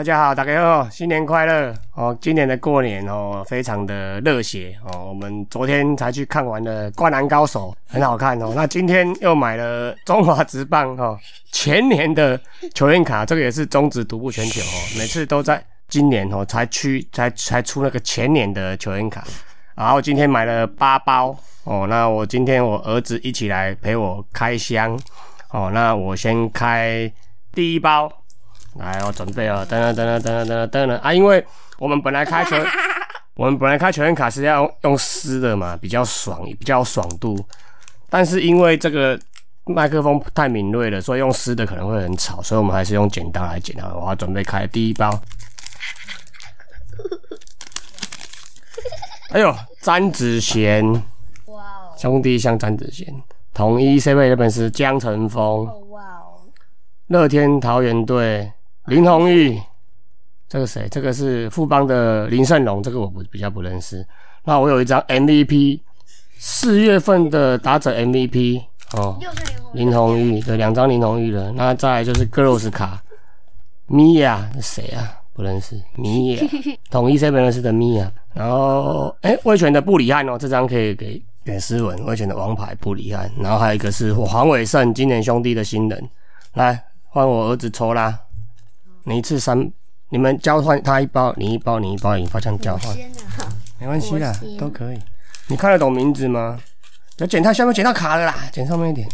大家好，大家好，新年快乐！今年的过年非常的热血我们昨天才去看完了《灌篮高手》，很好看那今天又买了中华职棒前年的球员卡，这个也是中职独步全球每次都在今年才出那个前年的球员卡。然后今天买了8包那我今天我儿子一起来陪我开箱那我先开第一包。来，我准备了，等了啊！因为我们本来开球，员卡是要用撕的嘛，比较爽，比较爽度。但是因为这个麦克风太敏锐了，所以用撕的可能会很吵，所以我们还是用剪刀来剪啊！我要准备开第一包。哎呦，詹子贤，哇哦，兄弟像詹子贤，统一 C 位的本是江晨峰，哇哦，乐天桃园队。林鸿玉，这个谁？这个是富邦的林胜龙，这个我比较不认识。那我有一张 MVP， 4月份的打者 MVP 林鸿玉，对，2张林鸿玉的。那再来就是 Girls 卡 ，Mia 是谁啊？不认识 ，Mia 统一7认识的 Mia。然后，味全的布里汉这张可以给诗文，味全的王牌布里汉。然后还有一个是黄伟胜，今年兄弟的新人。来，换我儿子抽啦。你一次你们交换，他一包，你一包，你一包，你发生交换，没关系啦，都可以。你看得懂名字吗？要剪它下面，剪到卡了啦，剪上面一点。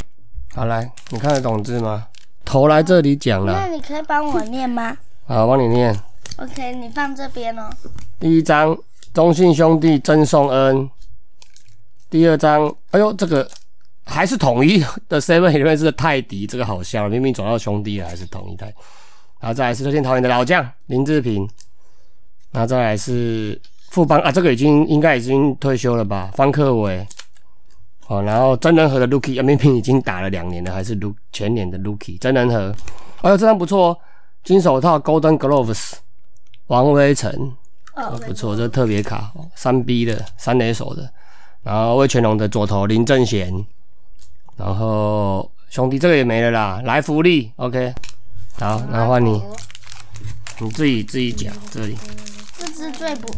好，来，你看得懂字吗？头来这里讲啦。那你可以帮我念吗？好，帮你念。OK， 你放这边哦。第一张，中信兄弟曾颂恩。第二张，哎呦，这个还是统一的 7-11 里面是泰迪，这个好笑，明明转到兄弟了，还是统一泰。然后再来是乐天桃园的老将林志平，然后再来是富邦啊，这个应该已经退休了吧？方克伟，然后曾仁和的 Lucky 啊，明明已经打了2年了，还是前年的 Lucky 曾仁和，哎呦，这张不错金手套 Golden Gloves 王威成，不错，这特别卡3B 的3垒手的，然后味全龙的左投林正贤，然后兄弟这个也没了啦，来福利 OK。好，然后换你，你自己讲这里。这只最不，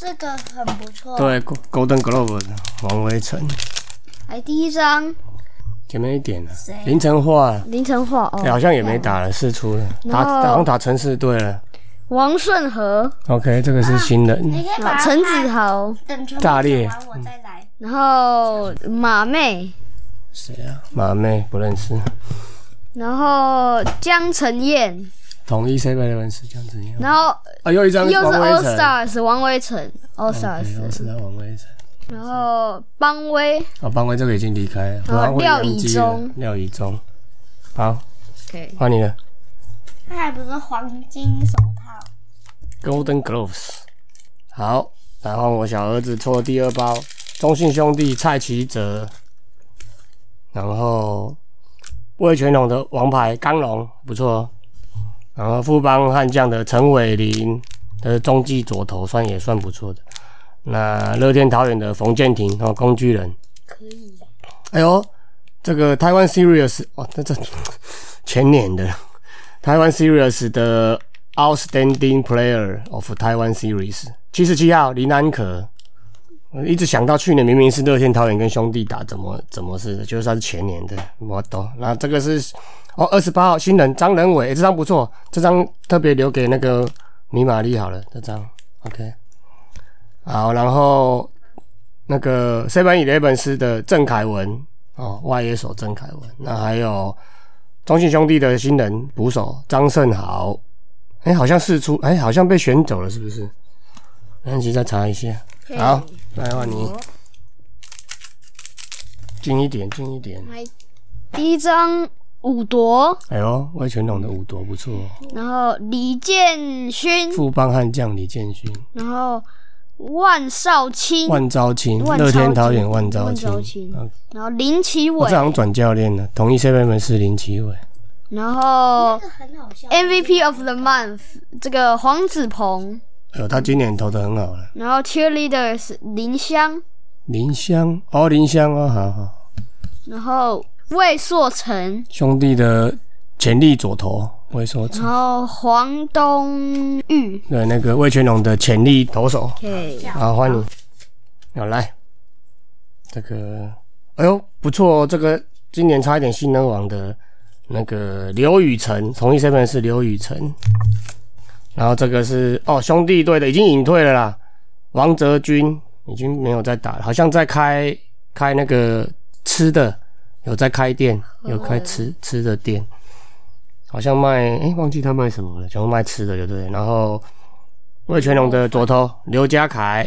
这个很不错。对 ，Golden Globe 的王威成。来第一张，前面一点了。林晨化。林晨化好像也没打了，释出了，好像打城市队了。王顺和。OK， 这个是新人。陈子豪。炸裂。然后马妹。谁啊？马妹不认识。然后江晨彦，统一 7-11 是江晨彦。然后又一张又是 All Stars 王威成 ，All Stars 是王威成。然后邦威，邦威这个已经离开了。然后廖以中，好，换你了。他还不是黄金手套 ，Golden Gloves。好，然后我小儿子抽第2包，中信兄弟蔡奇哲，然后。味全龙的王牌刚龙不错然后富邦悍将的陈伟林的中继左投也算不错的。那乐天桃园的冯建廷工具人可以。哎呦，这个台湾 Serious 这前年的台湾 Serious 的 Outstanding Player of Taiwan Series 77号林安可。我一直想到去年明明是乐天桃园跟兄弟打，怎么是就是他是前年的我懂。那这个是28号新人张仁伟，这张不错，这张特别留给那个米玛丽好了，这张 OK。好，然后那个 7-11 师的郑凯文外野手郑凯文，那还有中信兄弟的新人捕手张胜豪，好像释出，好像被选走了是不是？那你再查一下。好，来换你，近一点。第一张五夺，哎呦，味全龙的五夺不错。然后李建勋，富邦悍将李建勋。然后万兆清，乐天桃园万兆清。然后林奇伟，这好像转教练了，统一7-11是林奇伟。然后 MVP of the month 这个黄子鹏。他今年投得很好了。然后 cheerleader 是林香好。然后魏硕成兄弟的潜力左投魏所长，然后黄东玉，对，那个魏全龙的潜力投手。Okay. 好，欢迎。好，来，这个，哎呦，不错哦，这个今年差一点新人王的那个刘宇成，同一身份是刘宇成。然后这个是哦，兄弟队的已经隐退了啦，王哲君已经没有在打了，好像在开那个吃的，有在开店，有开吃的店，好像卖忘记他卖什么了，全部卖吃的，对不对？然后魏全龙的左投刘家凯，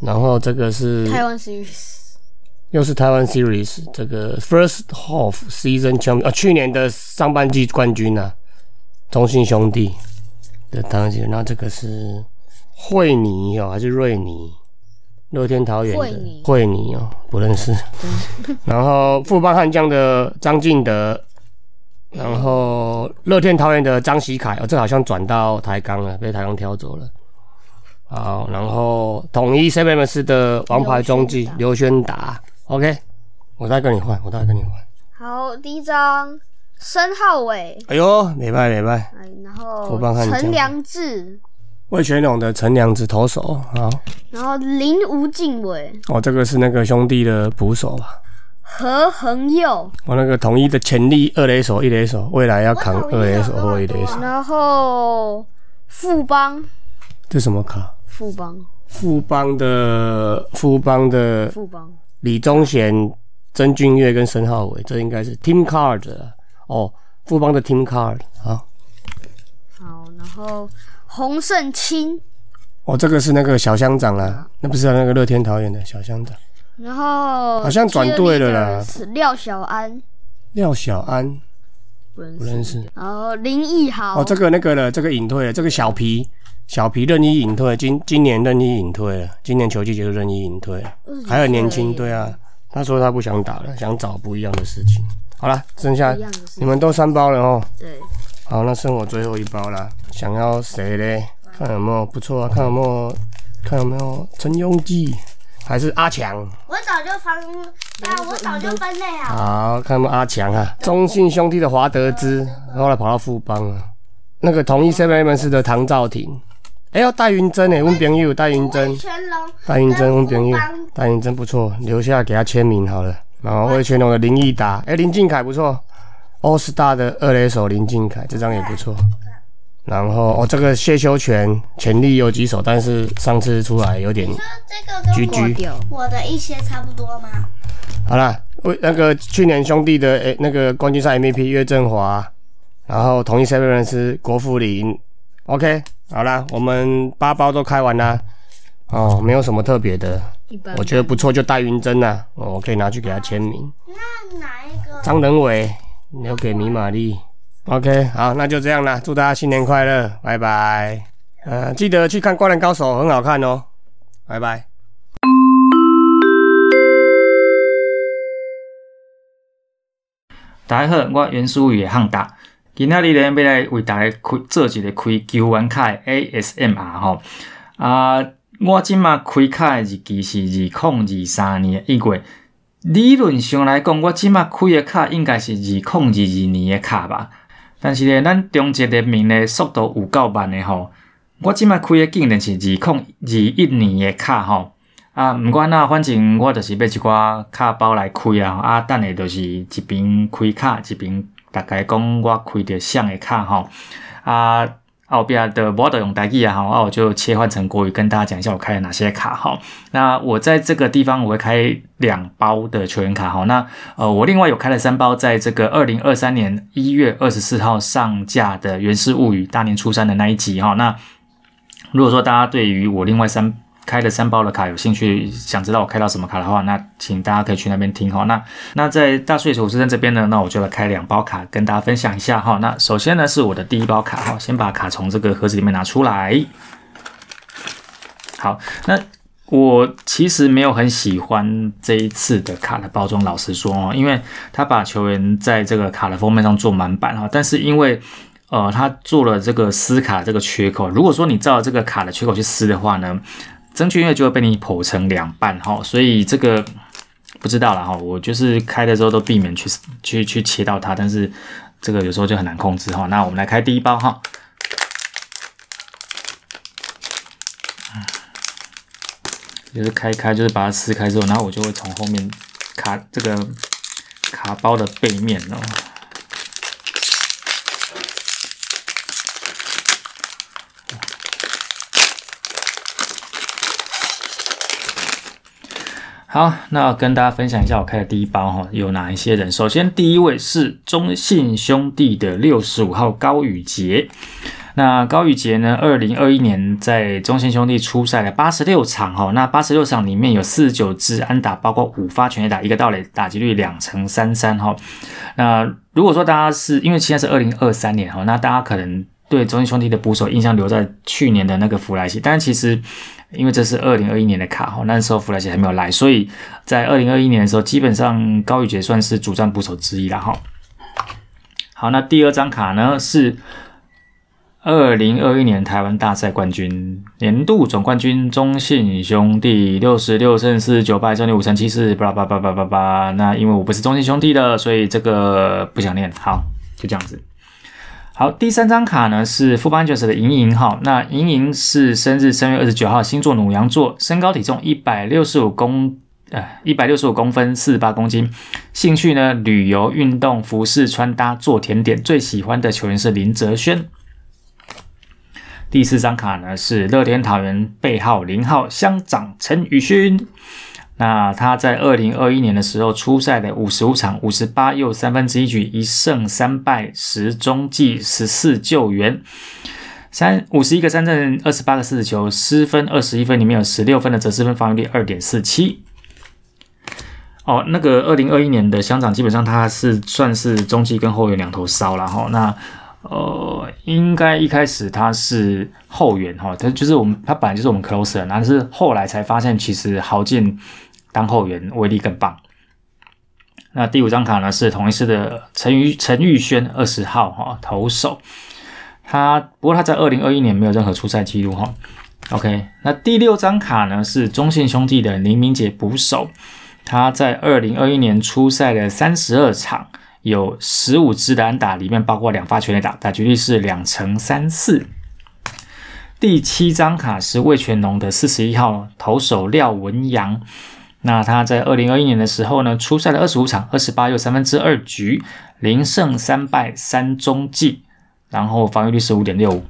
然后这个是台湾 series， 又是台湾 series， 这个 first half season champion， 去年的上半季冠军啊，中信兄弟。对，台湾籍。那这个是惠尼哦，还是瑞尼？乐天桃园的惠尼哦，不认识。然后富邦悍将的张进德，然后乐天桃园的张喜凯哦，这好像转到台钢了，被台钢挑走了。好，然后统一 7MS 的王牌中继刘轩达。OK， 我再跟你换。好，第一张。申浩伟，哎呦，没败。然后陈良志，魏全龙的陈良志投手，好。然后林吴敬伟，哦，这个是那个兄弟的捕手吧？何恒佑，哦，那个统一的潜力二垒手、一垒手，未来要扛二垒手或一垒手。然后富邦，这什么卡？富邦的李宗贤、曾俊岳跟申浩伟，这应该是 Team Card 了。哦，富邦的 Team Card 好，然后洪胜清，哦，这个是那个小乡长啦，那不是那个乐天桃园的小乡长，然后好像转队了啦。廖小安不认识。然后林奕豪，哦，这个那个了，这个隐退了，这个小皮任意隐退，今年任意隐退了，今年球季结束任意隐退了，还很年轻，对啊，他说他不想打了，想找不一样的事情。好啦，剩下你们都3包了哦。对。好，那剩我最后1包啦。想要谁嘞？看有没有不错啊？看有没有陈庸基，还是阿强？我早就分类好。好，看有没有阿强啊？中信兄弟的华德兹，后来跑到富邦了。那个统一 7MS 的唐兆廷。哎呦，戴云珍诶，问朋友戴云珍不错，留下给他签名好了。然后魏全龙的林义达，林靖凯不错，欧斯大的二垒手林靖凯这张也不错。然后这个谢修全潜力有几手，但是上次出来有点居居。我的一些差不多吗？好啦，那个去年兄弟的那个冠军赛 MVP 岳振华，然后同一 7MS 是郭富林。OK， 好啦，我们8包都开完啦。哦，没有什么特别的，我觉得不错就戴云珍啦，我可以拿去给他签名。那哪一个？张仁伟留给米玛丽。OK， 好，那就这样啦，祝大家新年快乐，拜拜。记得去看《灌篮高手》，很好看哦，拜拜。大家好，我袁书宇的汉达。今仔日咧要来为大家做一个开球员卡的 ASMR 吼啊。我即马开卡的日期是2023年1月，理论上来讲，我即马开的卡应该是2022年的卡吧。但是咧，咱中职联盟咧速度有够慢的吼，我即马开的竟然是2021年的卡吼。啊，毋管哪，反正我就是买一寡卡包来开啊。啊，等下就是一边开卡一边大概讲我开着啥的卡吼。啊。后边的我都用台语啊，我就切换成国语跟大家讲一下我开了哪些卡哈。那我在这个地方我会开2包的球员卡哈。那我另外有开了3包，在这个2023年1月24号上架的《源氏物语》大年初三的那一集哈。那如果说大家对于我另外开了3包的卡有兴趣，想知道我开到什么卡的话，那请大家可以去那边听齁。那在大叔野球五四三这边呢，那我就来开2包卡跟大家分享一下齁。那首先呢是我的第1包卡齁，先把卡从这个盒子里面拿出来。好，那我其实没有很喜欢这一次的卡的包装，老实说齁，因为他把球员在这个卡的封面上做满版齁，但是因为他做了这个撕卡这个缺口，如果说你照这个卡的缺口去撕的话呢，曾俊岳就会被你剖成2半齁，所以这个不知道啦齁，我就是开的时候都避免去切到它，但是这个有时候就很难控制哈。那我们来开第一包哈。就是开一开，就是把它撕开之后，然后我就会从后面卡这个卡包的背面哦，好，那跟大家分享一下我开的第一包哈，有哪一些人？首先第一位是中信兄弟的65号高宇杰。那高宇杰呢 ,2021 年在中信兄弟出赛了86场齁，那86场里面有49支安打，包括5发全垒打，一个盗垒，打击率2.33%齁。那如果说大家是因为现在是2023年齁，那大家可能对中信兄弟的捕手印象留在去年的那个弗莱西，但其实因为这是2021年的卡齁，那时候弗莱西还没有来，所以在2021年的时候基本上高宇杰算是主战捕手之一啦齁。好，那第二张卡呢是2021年台湾大赛冠军，年度总冠军中信兄弟66胜49败，胜率5成74，巴拉巴拉巴拉巴拉。那因为我不是中信兄弟的，所以这个不想念。好，就这样子。好，第三张卡呢是富邦爵士的盈盈哈，那盈盈是生日3月29号，星座牡羊座，身高体重165公分48公斤，兴趣呢旅游、运动、服饰、穿搭、做甜点，最喜欢的球员是林哲瑄。第四张卡呢是乐天桃园背号0号乡长陈宇勋，那他在2021年的时候出赛的55场58又1/3局，1胜3败，10中继14救援，51个三振28个四球，失分21分，里面有16分的责失分，防御率 2.47。哦，那个2021年的乡长基本上他是算是中继跟后援两头烧啦齁，那应该一开始他是后援齁，他本来就是我们 closer， 但是后来才发现其实豪进当后援威力更棒。那第五张卡呢是同一师的陈玉轩20号齁投手，不过他在2021年没有任何出赛记录齁。OK， 那第六张卡呢是中信兄弟的林明杰捕手，他在2021年出赛了32场。有15支的安打，里面包括2发全垒打，打击率是2.34%。第7张卡是味全龙的41号投手廖文洋，那他在2021年的时候呢出赛了25场28又2/3局，0胜3败，3中继，然后防御率是 5.65。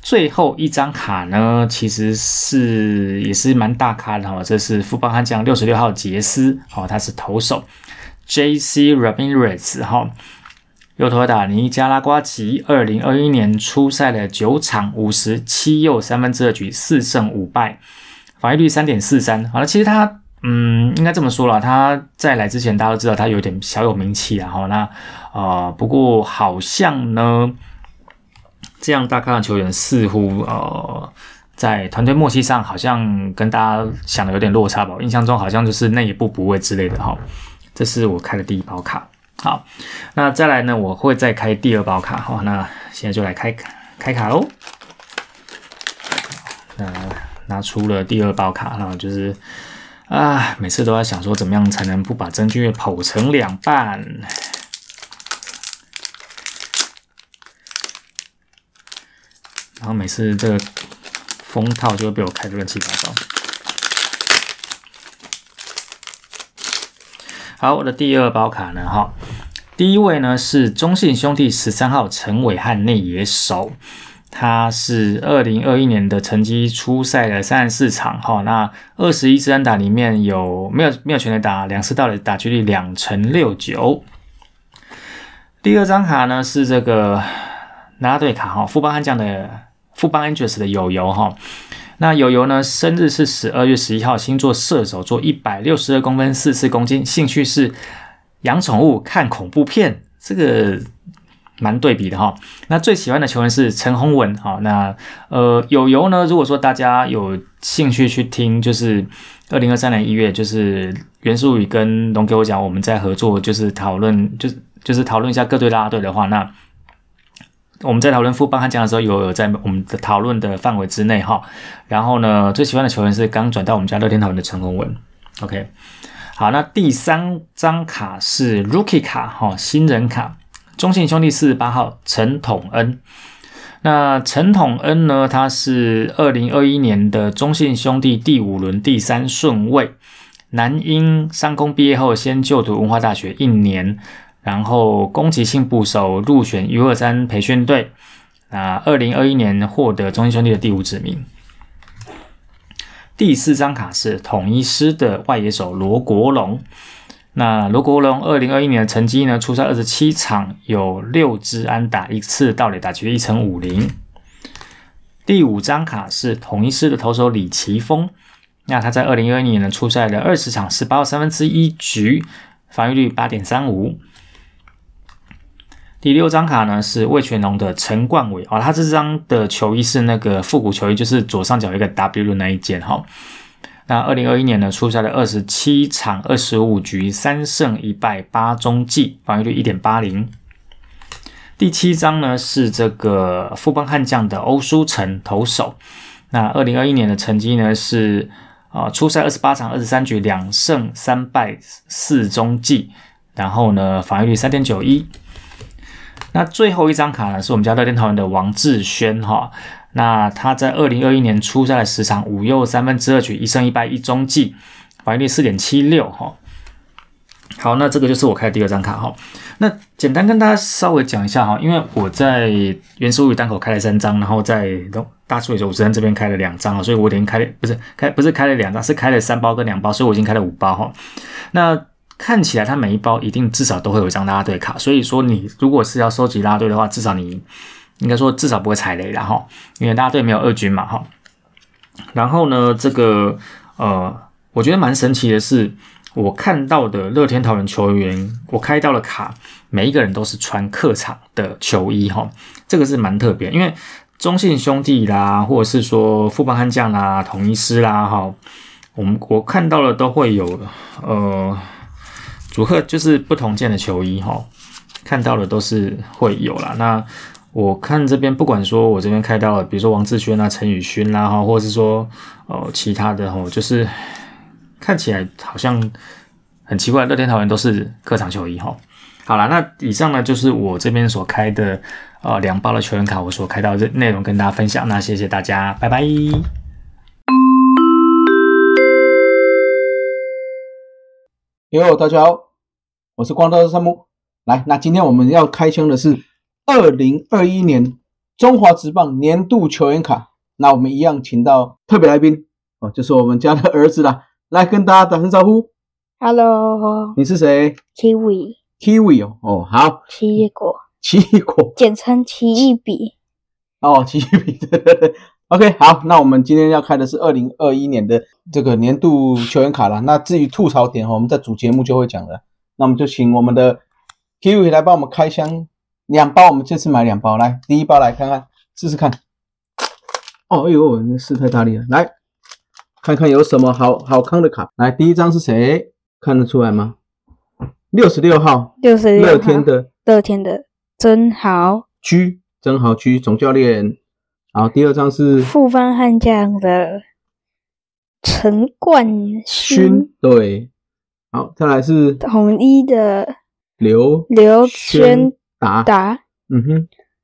最后一张卡呢其实也是蛮大咖的，这是富邦悍将66号杰斯，他是投手J.C. Ramirez 哈，右投打尼加拉瓜籍，2021年出赛了9场57又2/3局，4胜5败，防御率 3.43。 好了，其实他应该这么说啦，他在来之前大家都知道他有点小有名气啦齁，那不过好像呢这样大咖的球员似乎在团队默契上好像跟大家想的有点落差吧，我印象中好像就是内部补位之类的齁。这是我开的第一包卡。好，那再来呢我会再开第二包卡。好，那现在就来开卡咯。那拿出了第二包卡，然后就是每次都在想说怎么样才能不把真菌剖成两半。然后每次这个封套就会被我开得乱七八糟。好，我的第二包卡呢齁，第一位呢是中信兄弟13号陈伟汉内野手，他是2021年的成绩出赛了34场齁，那21支安打里面没有全垒打，2次盗垒，打击率2.69%。第二张卡呢是这个拉队卡齁，富邦Angels的友友齁，那友友呢生日是12月11号，星座射手座，162公分44公斤，兴趣是养宠物、看恐怖片，这个蛮对比的齁。那最喜欢的球员是陈宏文齁，那友友呢如果说大家有兴趣去听，就是2023年1月就是袁淑宇跟龙给我讲我们在合作，就是讨论一下各队拉拉队的话，那我们在讨论富邦悍将的时候有在我们的讨论的范围之内齁，然后呢最喜欢的球员是刚转到我们家乐天桃园的陈宏文。 OK， 好，那第三张卡是 Rookie 卡齁，新人卡，中信兄弟48号陈统恩。那陈统恩呢，他是2021年的中信兄弟第5轮第3顺位，南英商工毕业后先就读文化大学一年，然后攻击性捕手入选 U23 培训队，那2021年获得中信兄弟的第5指名。第4张卡是统一狮的外野手罗国龙。那罗国龙2021年的成绩呢，出赛27场，有6支安打1次盗垒，打击率 1.50。第5张卡是统一狮的投手李奇峰。那他在2021年呢，出赛了20场 18 1/3 局，防御率 8.35。第6张卡呢是味全龙的陈冠伟他这张的球衣是那个复古球衣，就是左上角一个 W 的那一件。那2021年呢出赛了27场25局3胜1败8中继，防御率 1.80。第7张呢是这个富邦悍将的欧书成投手。那2021年的成绩呢是出赛28场23局2胜3败4中继，然后呢防御率 3.91。那最后一张卡呢是我们家乐天桃园的王志轩那他在2021年出赛了10场5又2局1胜1败1中继，防御率 4.76 好，那这个就是我开的第2张卡那简单跟大家稍微讲一下因为我在原始物语单口开了3张，然后在大叔野球50这边开了2张，所以我已经开了不是开了2张，是开了3包跟2包，所以我已经开了5包那看起来它每一包一定至少都会有一张拉队卡，所以说你如果是要收集拉队的话，至少你应该说至少不会踩雷啦因为拉队没有二军嘛然后呢这个我觉得蛮神奇的是，我看到的乐天桃园球员我开到了卡，每一个人都是穿客场的球衣这个是蛮特别，因为中信兄弟啦，或者是说富邦悍将啦、统一狮啦我看到了都会有组合，就是不同件的球衣看到的都是会有啦。那我看这边不管说我这边开到了，比如说王志轩陈宇勋或者是说其他的就是看起来好像很奇怪，乐天桃园都是客场球衣好啦，那以上呢就是我这边所开的2包的球员卡，我所开到的内容跟大家分享，那谢谢大家，拜拜。哟，大家好，我是光头山姆。来，那今天我们要开箱的是2021年中华职棒年度球员卡。那我们一样请到特别来宾就是我们家的儿子啦，来跟大家打声招呼。Hello， 你是谁 ？Kiwi 好，奇异果，简称奇异笔。奇异笔，对。OK， 好，那我们今天要开的是2021年的这个年度球员卡啦。那至于吐槽点我们在主节目就会讲了。那我们就请我们的 Kiwi 来帮我们开箱2包，我们这次买2包，来第一包来看看试试看。哎呦，是太大力了，来看看有什么好康的卡。来，第一张是谁？看得出来吗？66号，乐天的曾豪居总教练。好，第2张是富邦悍将的陈冠勋，对。好，再来是统一的刘轩达，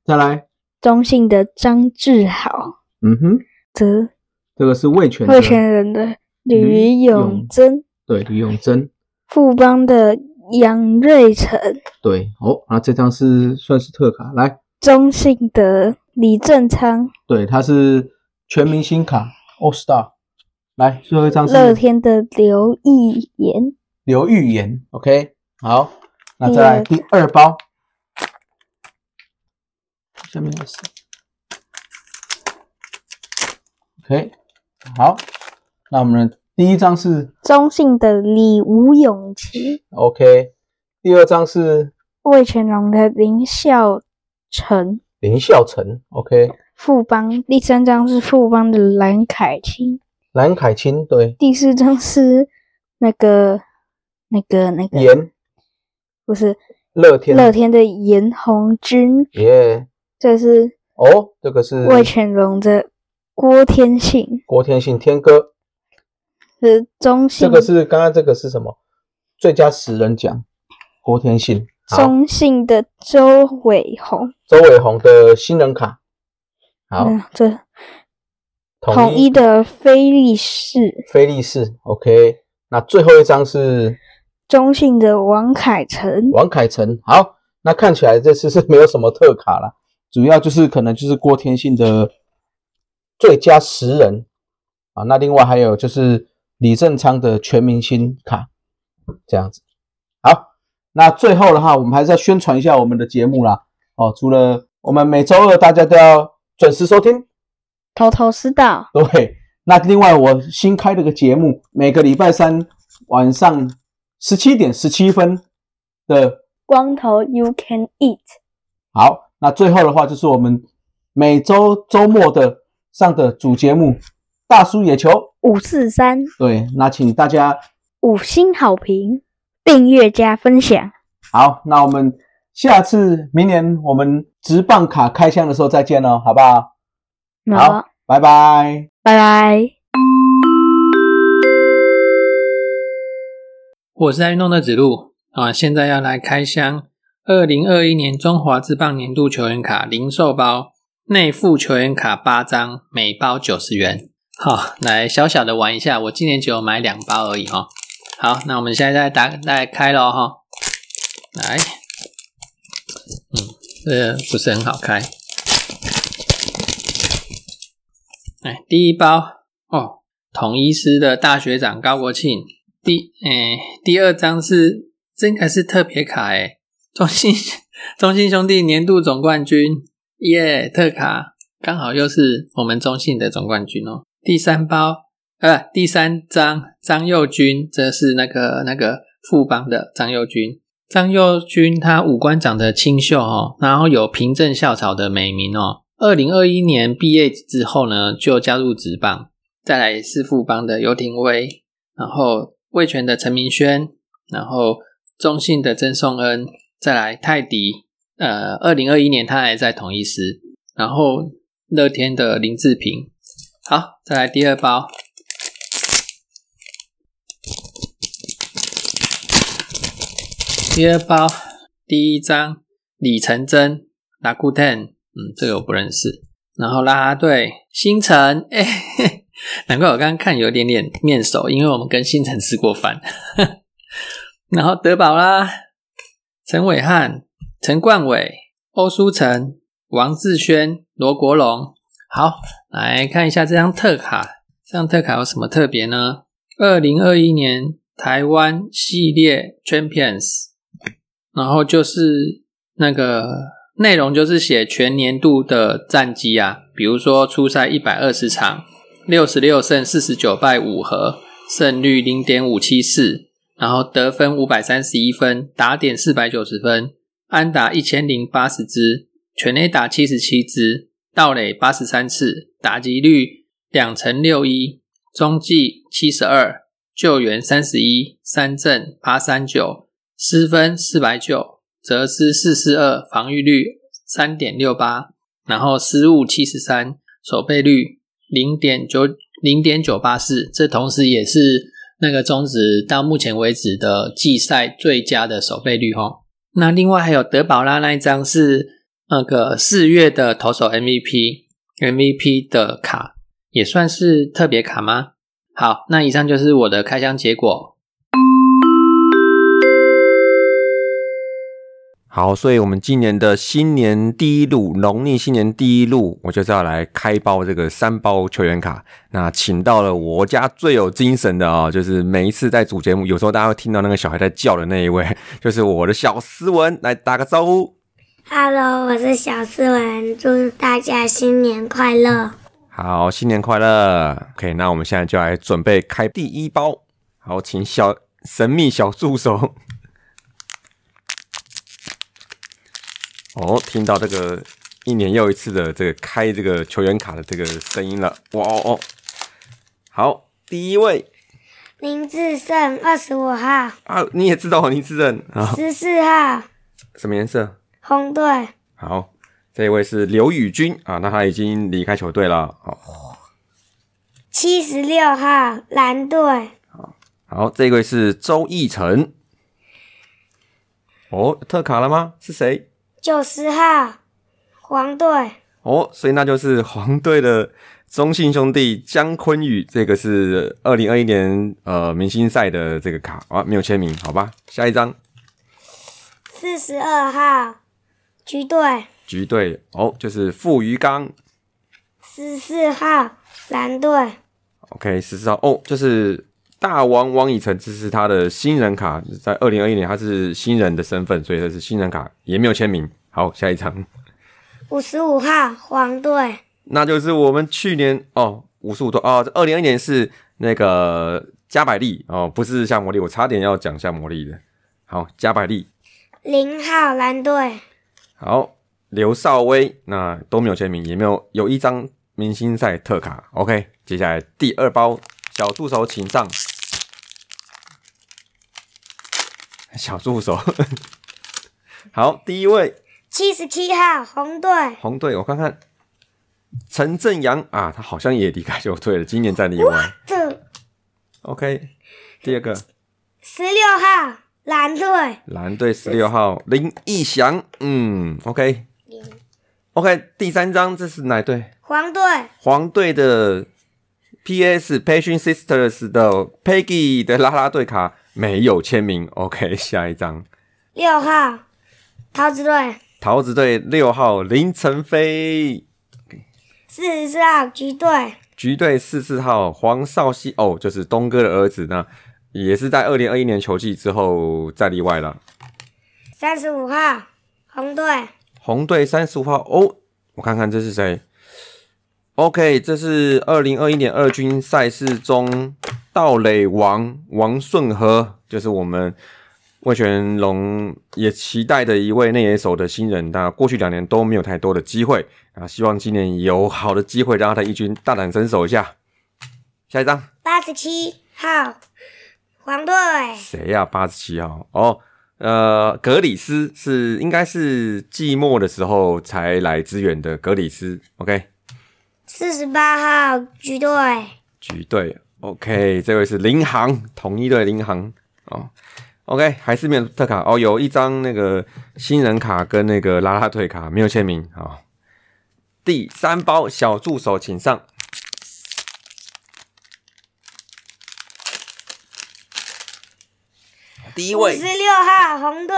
再来中信的张志豪，这个是味全人的吕永贞，对，吕永贞。富邦的杨瑞成，对。啊，这张是算是特卡，来中信的李正昌，对，他是全明星卡 All Star。 来，最后一张是乐天的刘玉言 OK， 好，那再来第2包，下面有谁 OK， 好，那我们第1张是中信的李吴永琪 OK， 第2张是味全龙的林孝成 OK， 富邦第3张是富邦的蓝凯钦，对。第4张是那个严，不是乐天的严红军，耶。这是这个是味全龙的郭天信天哥，是中信。这个是刚刚这个是什么？最佳10人奖，郭天信。中信的周伟宏，周伟宏的新人卡。好，这统一的菲力士，菲力士 OK。 那最后一张是中信的王凯成，王凯成。好，那看起来这次是没有什么特卡啦，主要就是可能就是郭天信的最佳十人啊，那另外还有就是李正昌的全明星卡这样子。好，那最后的话我们还是要宣传一下我们的节目啦哦，除了我们每周二大家都要准时收听头头是道，对，那另外我新开了个节目，每个礼拜三晚上17点17分的光头 You Can Eat。 好，那最后的话就是我们每周周末的上的主节目大叔野球543，对，那请大家五星好评，订阅加分享。好，那我们下次明年我们职棒卡开箱的时候再见哦，好不好？好，拜拜，拜拜。我是在运动的子路啊，现在要来开箱2021年中华职棒年度球员卡零售包，内附球员卡8张，每包90元。好，来小小的玩一下，我今年只有买2包而已哈。好，那我们现在再开咯哈。来，这不是很好开。哎，第一包哦，统一师的大学长高国庆。第二张是，这应该是特别卡诶，中信兄弟年度总冠军，耶、特卡，刚好又是我们中信的总冠军哦。第三张张佑君，这是那个富邦的张佑君。张佑君他五官长得清秀哦，然后有平镇校草的美名哦。2021年毕业之后呢，就加入职棒。再来是富邦的游廷威，然后味全的陈明轩，然后中信的曾颂恩，再来泰迪，2021年他还在统一师，然后乐天的林志平。好，再来第二包。第二包第一张李承真拉库腾，这个我不认识。然后啦啦队新城，难怪我刚刚看有点面熟，因为我们跟新城吃过饭。然后德保拉陈伟汉、陈冠伟、欧书成、王志轩、罗国龙。好，来看一下这张特卡，这张特卡有什么特别呢？2021年台湾系列 Champions， 然后就是那个内容就是写全年度的战绩啊，比如说出赛120场66胜49败5和，胜率 0.574， 然后得分531分，打点490分，安打1080支，全垒打77支，盗垒83次，打击率2.61%，中继72%，救援31%，三振839，失分490，责失442，防御率 3.68%， 然后失误73，守备率 0.984， 这同时也是那个中职到目前为止的季赛最佳的守备率齁。那另外还有德保拉那一张是那个4月的投手 MVP 的卡，也算是特别卡吗？好，那以上就是我的开箱结果。好，所以我们今年的新年第一路，农历新年第一路，我就是要来开包这个3包球员卡。那请到了我家最有精神的啊，就是每一次在主节目，有时候大家会听到那个小孩在叫的那一位，就是我的小思文，来打个招呼。Hello， 我是小思文，祝大家新年快乐。好，新年快乐。OK， 那我们现在就来准备开第一包。好，请小神秘小助手。哦，听到这个一年又一次的这个开这个球员卡的这个声音了。哇哦哦。好，第一位。林志胜25号。啊，你也知道林志胜。14号。什么颜色？红队。好。这一位是刘宇君啊，那他已经离开球队了。好，76号蓝队。好，这一位是周奕成。哦，特卡了吗？是谁？90号，黄队。哦，所以那就是黄队的中信兄弟江坤宇，这个是2021年明星赛的这个卡啊，没有签名，好吧。下一张，42号，橘队。橘队哦，就是傅余刚。14号，蓝队。OK， 14号哦，就是大王王以诚，这是他的新人卡，在2021年他是新人的身份，所以这是新人卡，也没有签名。好，下一张，55号，黄队。那就是我们去年哦，55哦，2021年是那个加百利哦，不是夏魔力，我差点要讲夏魔力的。好，加百利。0号，蓝队。好。刘少威，那都没有签名，也没有，有一张明星赛特卡。OK， 接下来第二包，小助手请上。小助手，好，第一位77号红队。红队，我看看，陈正阳啊，他好像也离开球队了，今年在例外。OK， 第二个16号蓝队。蓝队16号林义祥，嗯 ，OK。OK， 第三张这是哪队？黄队。黄队的 PS Passion Sisters 的 Peggy 的啦啦队卡没有签名。OK， 下一张。6号桃子队。桃子队6号林晨飞。44号橘队。橘队44号黄少熙，哦，就是东哥的儿子呢，也是在2021年球季之后再例外了。35号红队。红队35号哦，我看看这是谁。OK， 这是2021年二军赛事中盗垒王王顺和，就是我们味全龙也期待的一位内野手的新人，他过去2年都没有太多的机会啊，希望今年有好的机会让他的一军大胆身手一下。下一张87号黄队。谁呀？87号哦，格里斯是应该是季末的时候才来支援的格里斯。OK， 48号橘队。橘队 ，OK， 这位是林航，统一队林航哦。OK， 还是没有特卡哦，有一张那个新人卡跟那个啦啦队卡没有签名啊、哦。第三包小助手请上。第一位56号红队。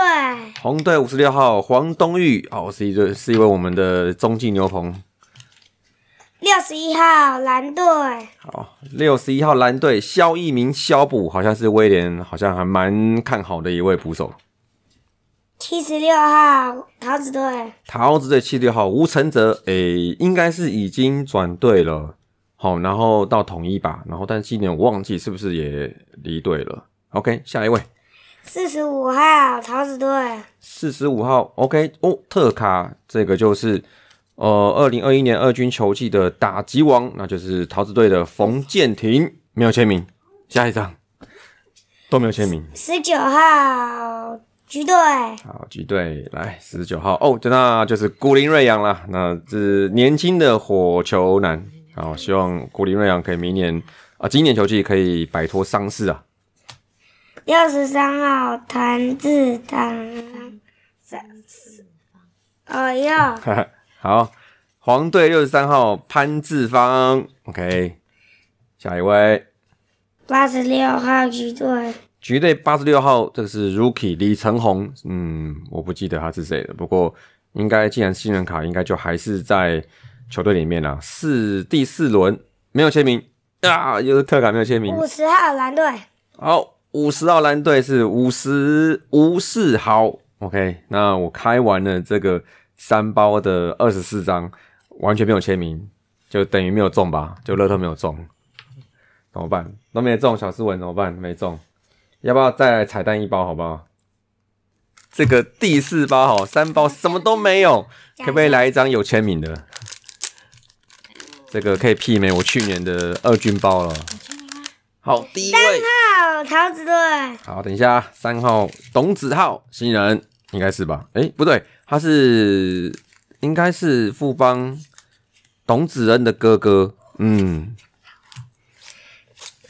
红队56号黄东玉哦，是一位我们的中继牛棚。61号蓝队。好，61号蓝队肖一鸣肖捕，好像是威廉好像还蛮看好的一位捕手。76号桃子队。桃子队76号吴承泽，诶，应该是已经转队了，好，然后到统一吧，然后但今年我忘记是不是也离队了。OK， 下一位。45号桃子队。45号 OK 哦，特卡这个就是2021年二军球季的打击王，那就是桃子队的冯建廷，没有签名。下一张都没有签名。19号橘队。好，橘队来19号哦，那就是古林睿煬啦，那是年轻的火球男，好，希望古林睿煬可以明年今年球季可以摆脱伤势啊。63号谭志堂，哟，好，黄队63号潘志芳 ，OK， 下一位，86号橘队，橘队86号这是 Rookie 李承宏，嗯，我不记得他是谁了，不过应该既然新人卡，应该就还是在球队里面啦，第四轮没有签名啊，又是特卡没有签名，50号蓝队，好。50号蓝队是吴世豪 OK， 那我开完了这个三包的24张，完全没有签名，就等于没有中吧，就乐透没有中，怎么办？都没中，小诗文怎么办？没中，要不要再来彩蛋一包好不好？这个第4包好，3包什么都没有，可不可以来一张有签名的？这个可以媲美我去年的二军包了。好，第一位3号桃子队。好，等一下，3号董子浩，新人应该是吧？不对，他是应该是富邦董子恩的哥哥。嗯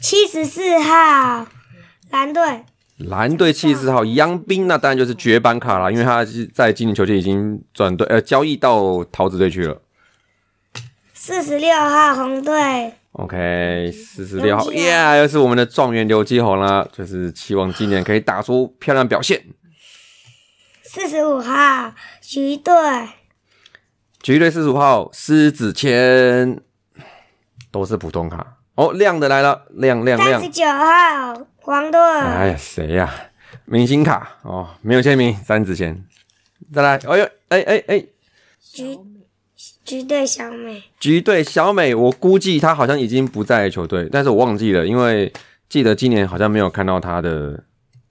，74号蓝队。蓝队74号杨斌，那当然就是绝版卡啦，因为他在今年球季已经转队交易到桃子队去了。46号红队。OK， 46号耶，又是我们的状元刘基宏啦，就是期望今年可以打出漂亮表现。45号橘队。橘队45号狮子谦，都是普通卡。哦，亮的来了，亮。39号黄队。哎呀，谁呀？明星卡哦，没有签名，三子谦。再来，哎呦，哎。橘队小美，我估计他好像已经不在球队，但是我忘记了，因为记得今年好像没有看到他的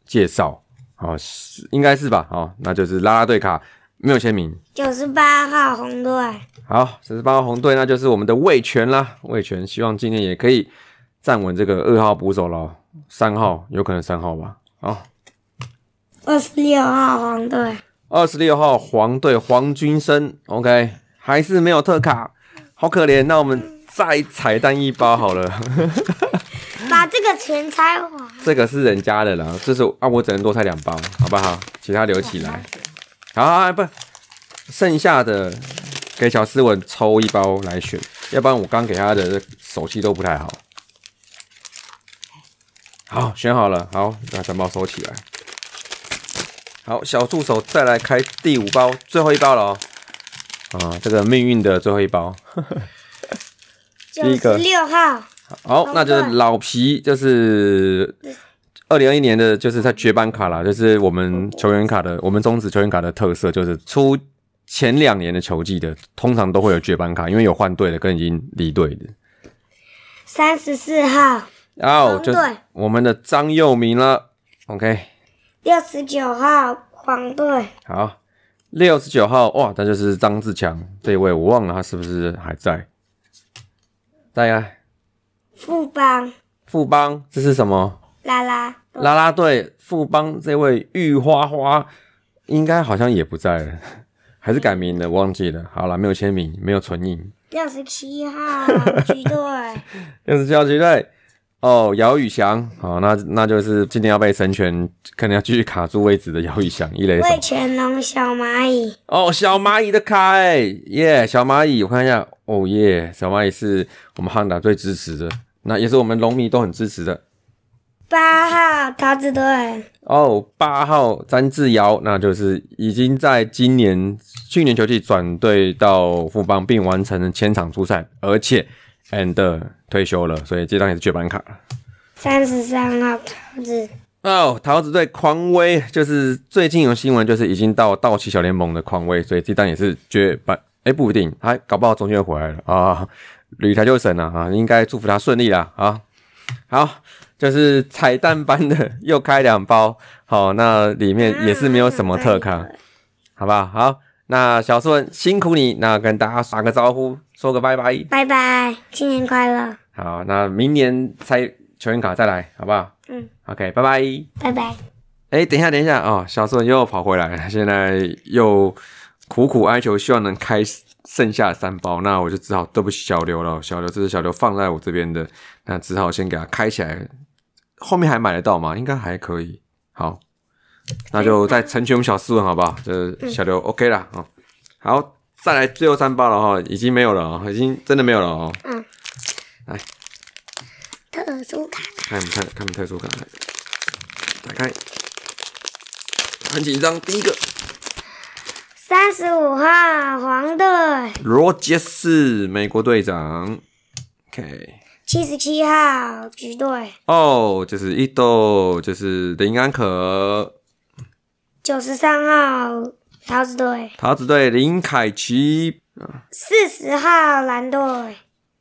介绍，哦，应该是吧，哦，那就是啦啦队卡没有签名。98号红队，好，98号红队，那就是我们的魏权啦，魏权希望今年也可以站稳这个2号捕手咯，3号有可能3号吧，好，26号黄队，黄君生 ，OK。还是没有特卡，好可怜。那我们再彩蛋一包好了，把这个全拆完。这个是人家的啦，这是啊，我只能多拆2包，好不好？其他留起来。好，不，剩下的给小思文抽一包来选，要不然我刚给他的手气都不太好。好，选好了，好，那3包收起来。好，小助手再来开第5包，最后一包了哦。啊，这个命运的最后一包，第一个96号，好，那就是老皮，就是2021年的，就是在绝版卡啦，就是我们球员卡的，我们中职球员卡的特色，就是出前2年的球季的，通常都会有绝版卡，因为有换队的跟已经离队的。34号，哦，就是我们的张佑明了 ，OK。69号黄队，好。69号哇，那就是张志强这一位，我忘了他是不是还在。再来，富邦，这是什么？啦啦队，富邦这位玉花花，应该好像也不在了，还是改名了，忘记了。好啦，没有签名，没有存印。67号橘队，67号橘队，哦，姚宇翔，好，那就是今天要被神权可能要继续卡住位置的姚宇翔一垒手。魏全龙小蚂蚁，哦，小蚂蚁的卡耶，小蚂蚁，我看一下，哦耶，小蚂蚁是我们汉达最支持的，那也是我们龙迷都很支持的。8号桃子队，哦，8号詹志尧，那就是已经在去年球季转队到富邦，并完成了1000场出赛，而且。退休了，所以这张也是绝版卡。33号桃子，哦，桃子队匡威，就是最近有新闻，就是已经到道奇小联盟的匡威，所以这张也是绝版。不一定，他搞不好中间又回来了啊！旅台就神了啊，应该祝福他顺利啦啊！好，就是彩蛋般的又开2包，好，那里面也是没有什么特卡，好不好？好，那小顺辛苦你，那跟大家打个招呼。说个拜拜，新年快乐。好，那明年拆球员卡再来，好不好？嗯 ，OK， 拜拜。等一下哦，小孙又跑回来了，现在又苦苦哀求，希望能开剩下3包。那我就只好对不起小刘了，这是小刘放在我这边的，那只好先给他开起来。后面还买得到吗？应该还可以。好，那就再成全我们小思文，好不好？这小刘 OK 啦，哦，好。再来最后3包了哈，已经没有了哦，已经真的没有了哦。嗯，来，特殊卡，看我们特殊卡，打开，很紧张。第一个，35号黄队，罗杰斯，美国队长。OK， 77号橘队。哦，就是伊豆，就是林安可。93号。桃子队林凯奇，40号蓝队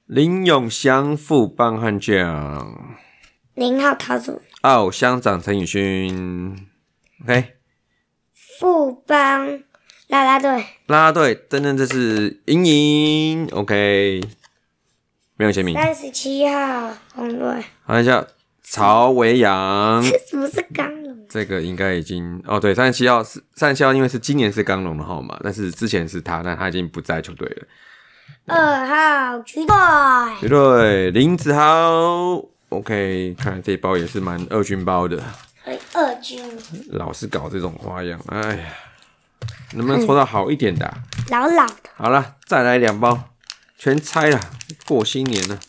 林永祥，副棒悍将，0号桃子乡长陈宇勋 ，OK， 副棒啦啦队，这是莹莹 ，OK， 没有签名，37号红队，看一下曹维阳，这什么是刚？这个应该已经对，37号因为是今年是刚龙的号码，但是之前是他，但他已经不在球队了。2号橘队林子豪 ，OK， 看来这一包也是蛮二军包的。二军。老是搞这种花样，哎呀，能不能抽到好一点的、啊嗯？老老的。好了，再来两包，全拆了，过新年了。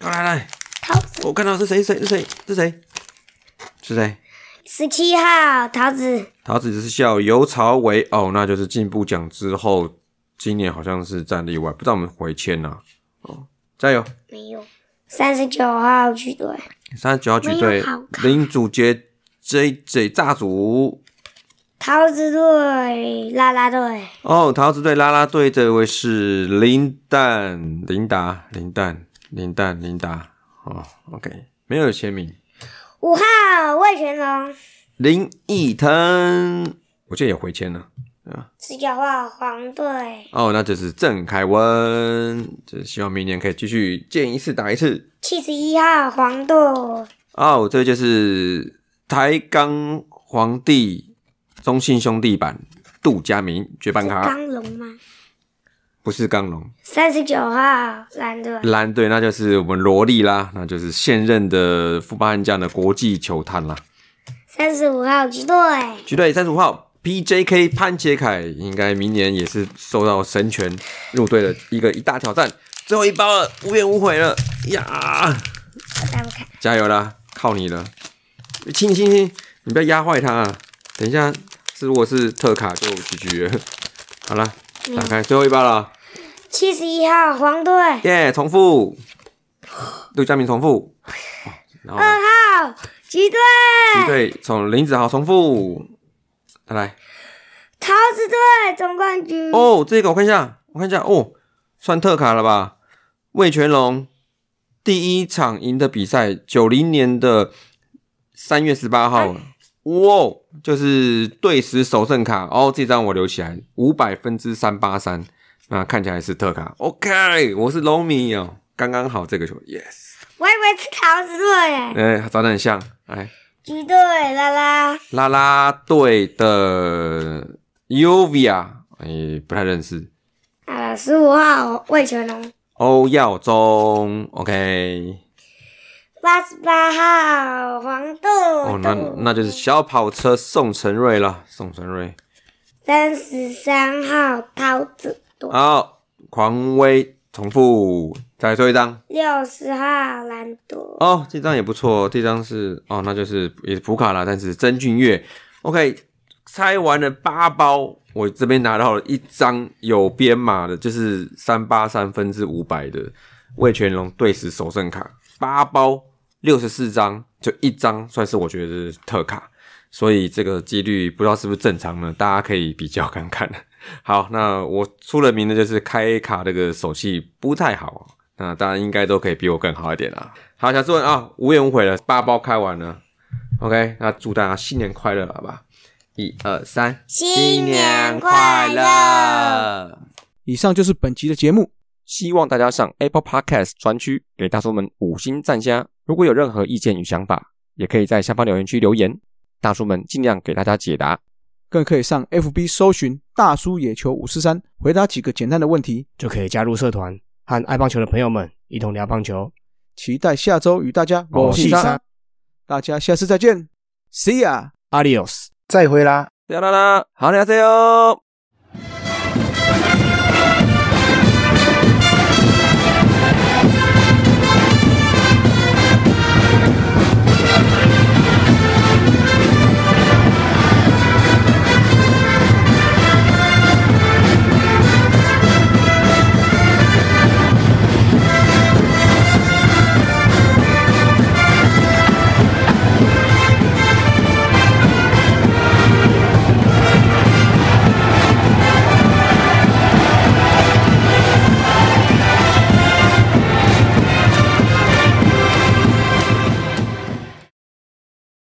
来来，桃子，我看到是谁？是谁？17号桃子。桃子是校尤朝伟哦，那就是进步奖之后，今年好像是战例外，不知道我们回签啦、啊。哦，加油。没有。39号巨队。39号巨队。林祖杰 JJ 炸组。桃子队啦啦队。哦，桃子队啦啦队这位是林丹。哦 ,OK。没有签名。5号魏全龙。林义腾。我记得也回签了。19号黄队哦，那就是郑凯文，就希望明年可以继续见一次打一次。71号黄队哦，这就是台钢皇帝中信兄弟版杜家明绝版卡。钢龙吗？不是钢龙。39号蓝队，蓝队那就是我们罗力啦，那就是现任的富邦悍将的国际球探啦。35号橘队，橘队35号。PJK 潘杰凯应该明年也是受到神权入队的一大挑战，最后一包了，无怨无悔了呀！加油啦，靠你了！亲，你不要压坏它啊！等一下，如果是特卡就GG了。好啦，打开最后一包了。71号黄队，耶、yeah, ！重复，陆家明重复。2号吉队，吉队从林子豪重复。来，桃子队总冠军哦，这个我看一下哦，算特卡了吧？魏全龙第一场赢的比赛，90年的3月18号，哇、哦，就是队史首胜卡哦，这张我留起来，583，那看起来是特卡。OK， 我是龙迷哦，刚刚好这个球 ，Yes。我以为是桃子队耶，长得很像，来。橘队啦啦队的 Uvia 也不太认识。15号魏全龙，欧耀宗 ，OK。88号黄豆哦，那就是小跑车宋承瑞。33号桃子队，好，狂威重复。再来抽一张，60号蓝队哦，这张也不错，这张是哦，那就是也是普卡啦，但是曾俊岳 ，OK， 拆完了8包，我这边拿到了一张有编码的，就是383/500的魏全龙队史首胜卡，8包64张，就一张算是我觉得是特卡，所以这个几率不知道是不是正常呢？大家可以比较看看。好，那我出了名的就是开卡这个手气不太好。那当然应该都可以比我更好一点啦。好，小助文啊，无怨无悔了，8包开完了。OK， 那祝大家新年快乐，好吧？1、2、3，新年快乐！以上就是本期的节目，希望大家上 Apple Podcast 专区给大叔们5星赞加。如果有任何意见与想法，也可以在下方留言区留言，大叔们尽量给大家解答。更可以上 FB 搜寻大叔野球543，回答几个简单的问题，就可以加入社团。和爱棒球的朋友们一同聊棒球，期待下周与大家我是三，大家下次再见 ，See ya，Adios， 再会啦，啦啦啦，好，大家再见。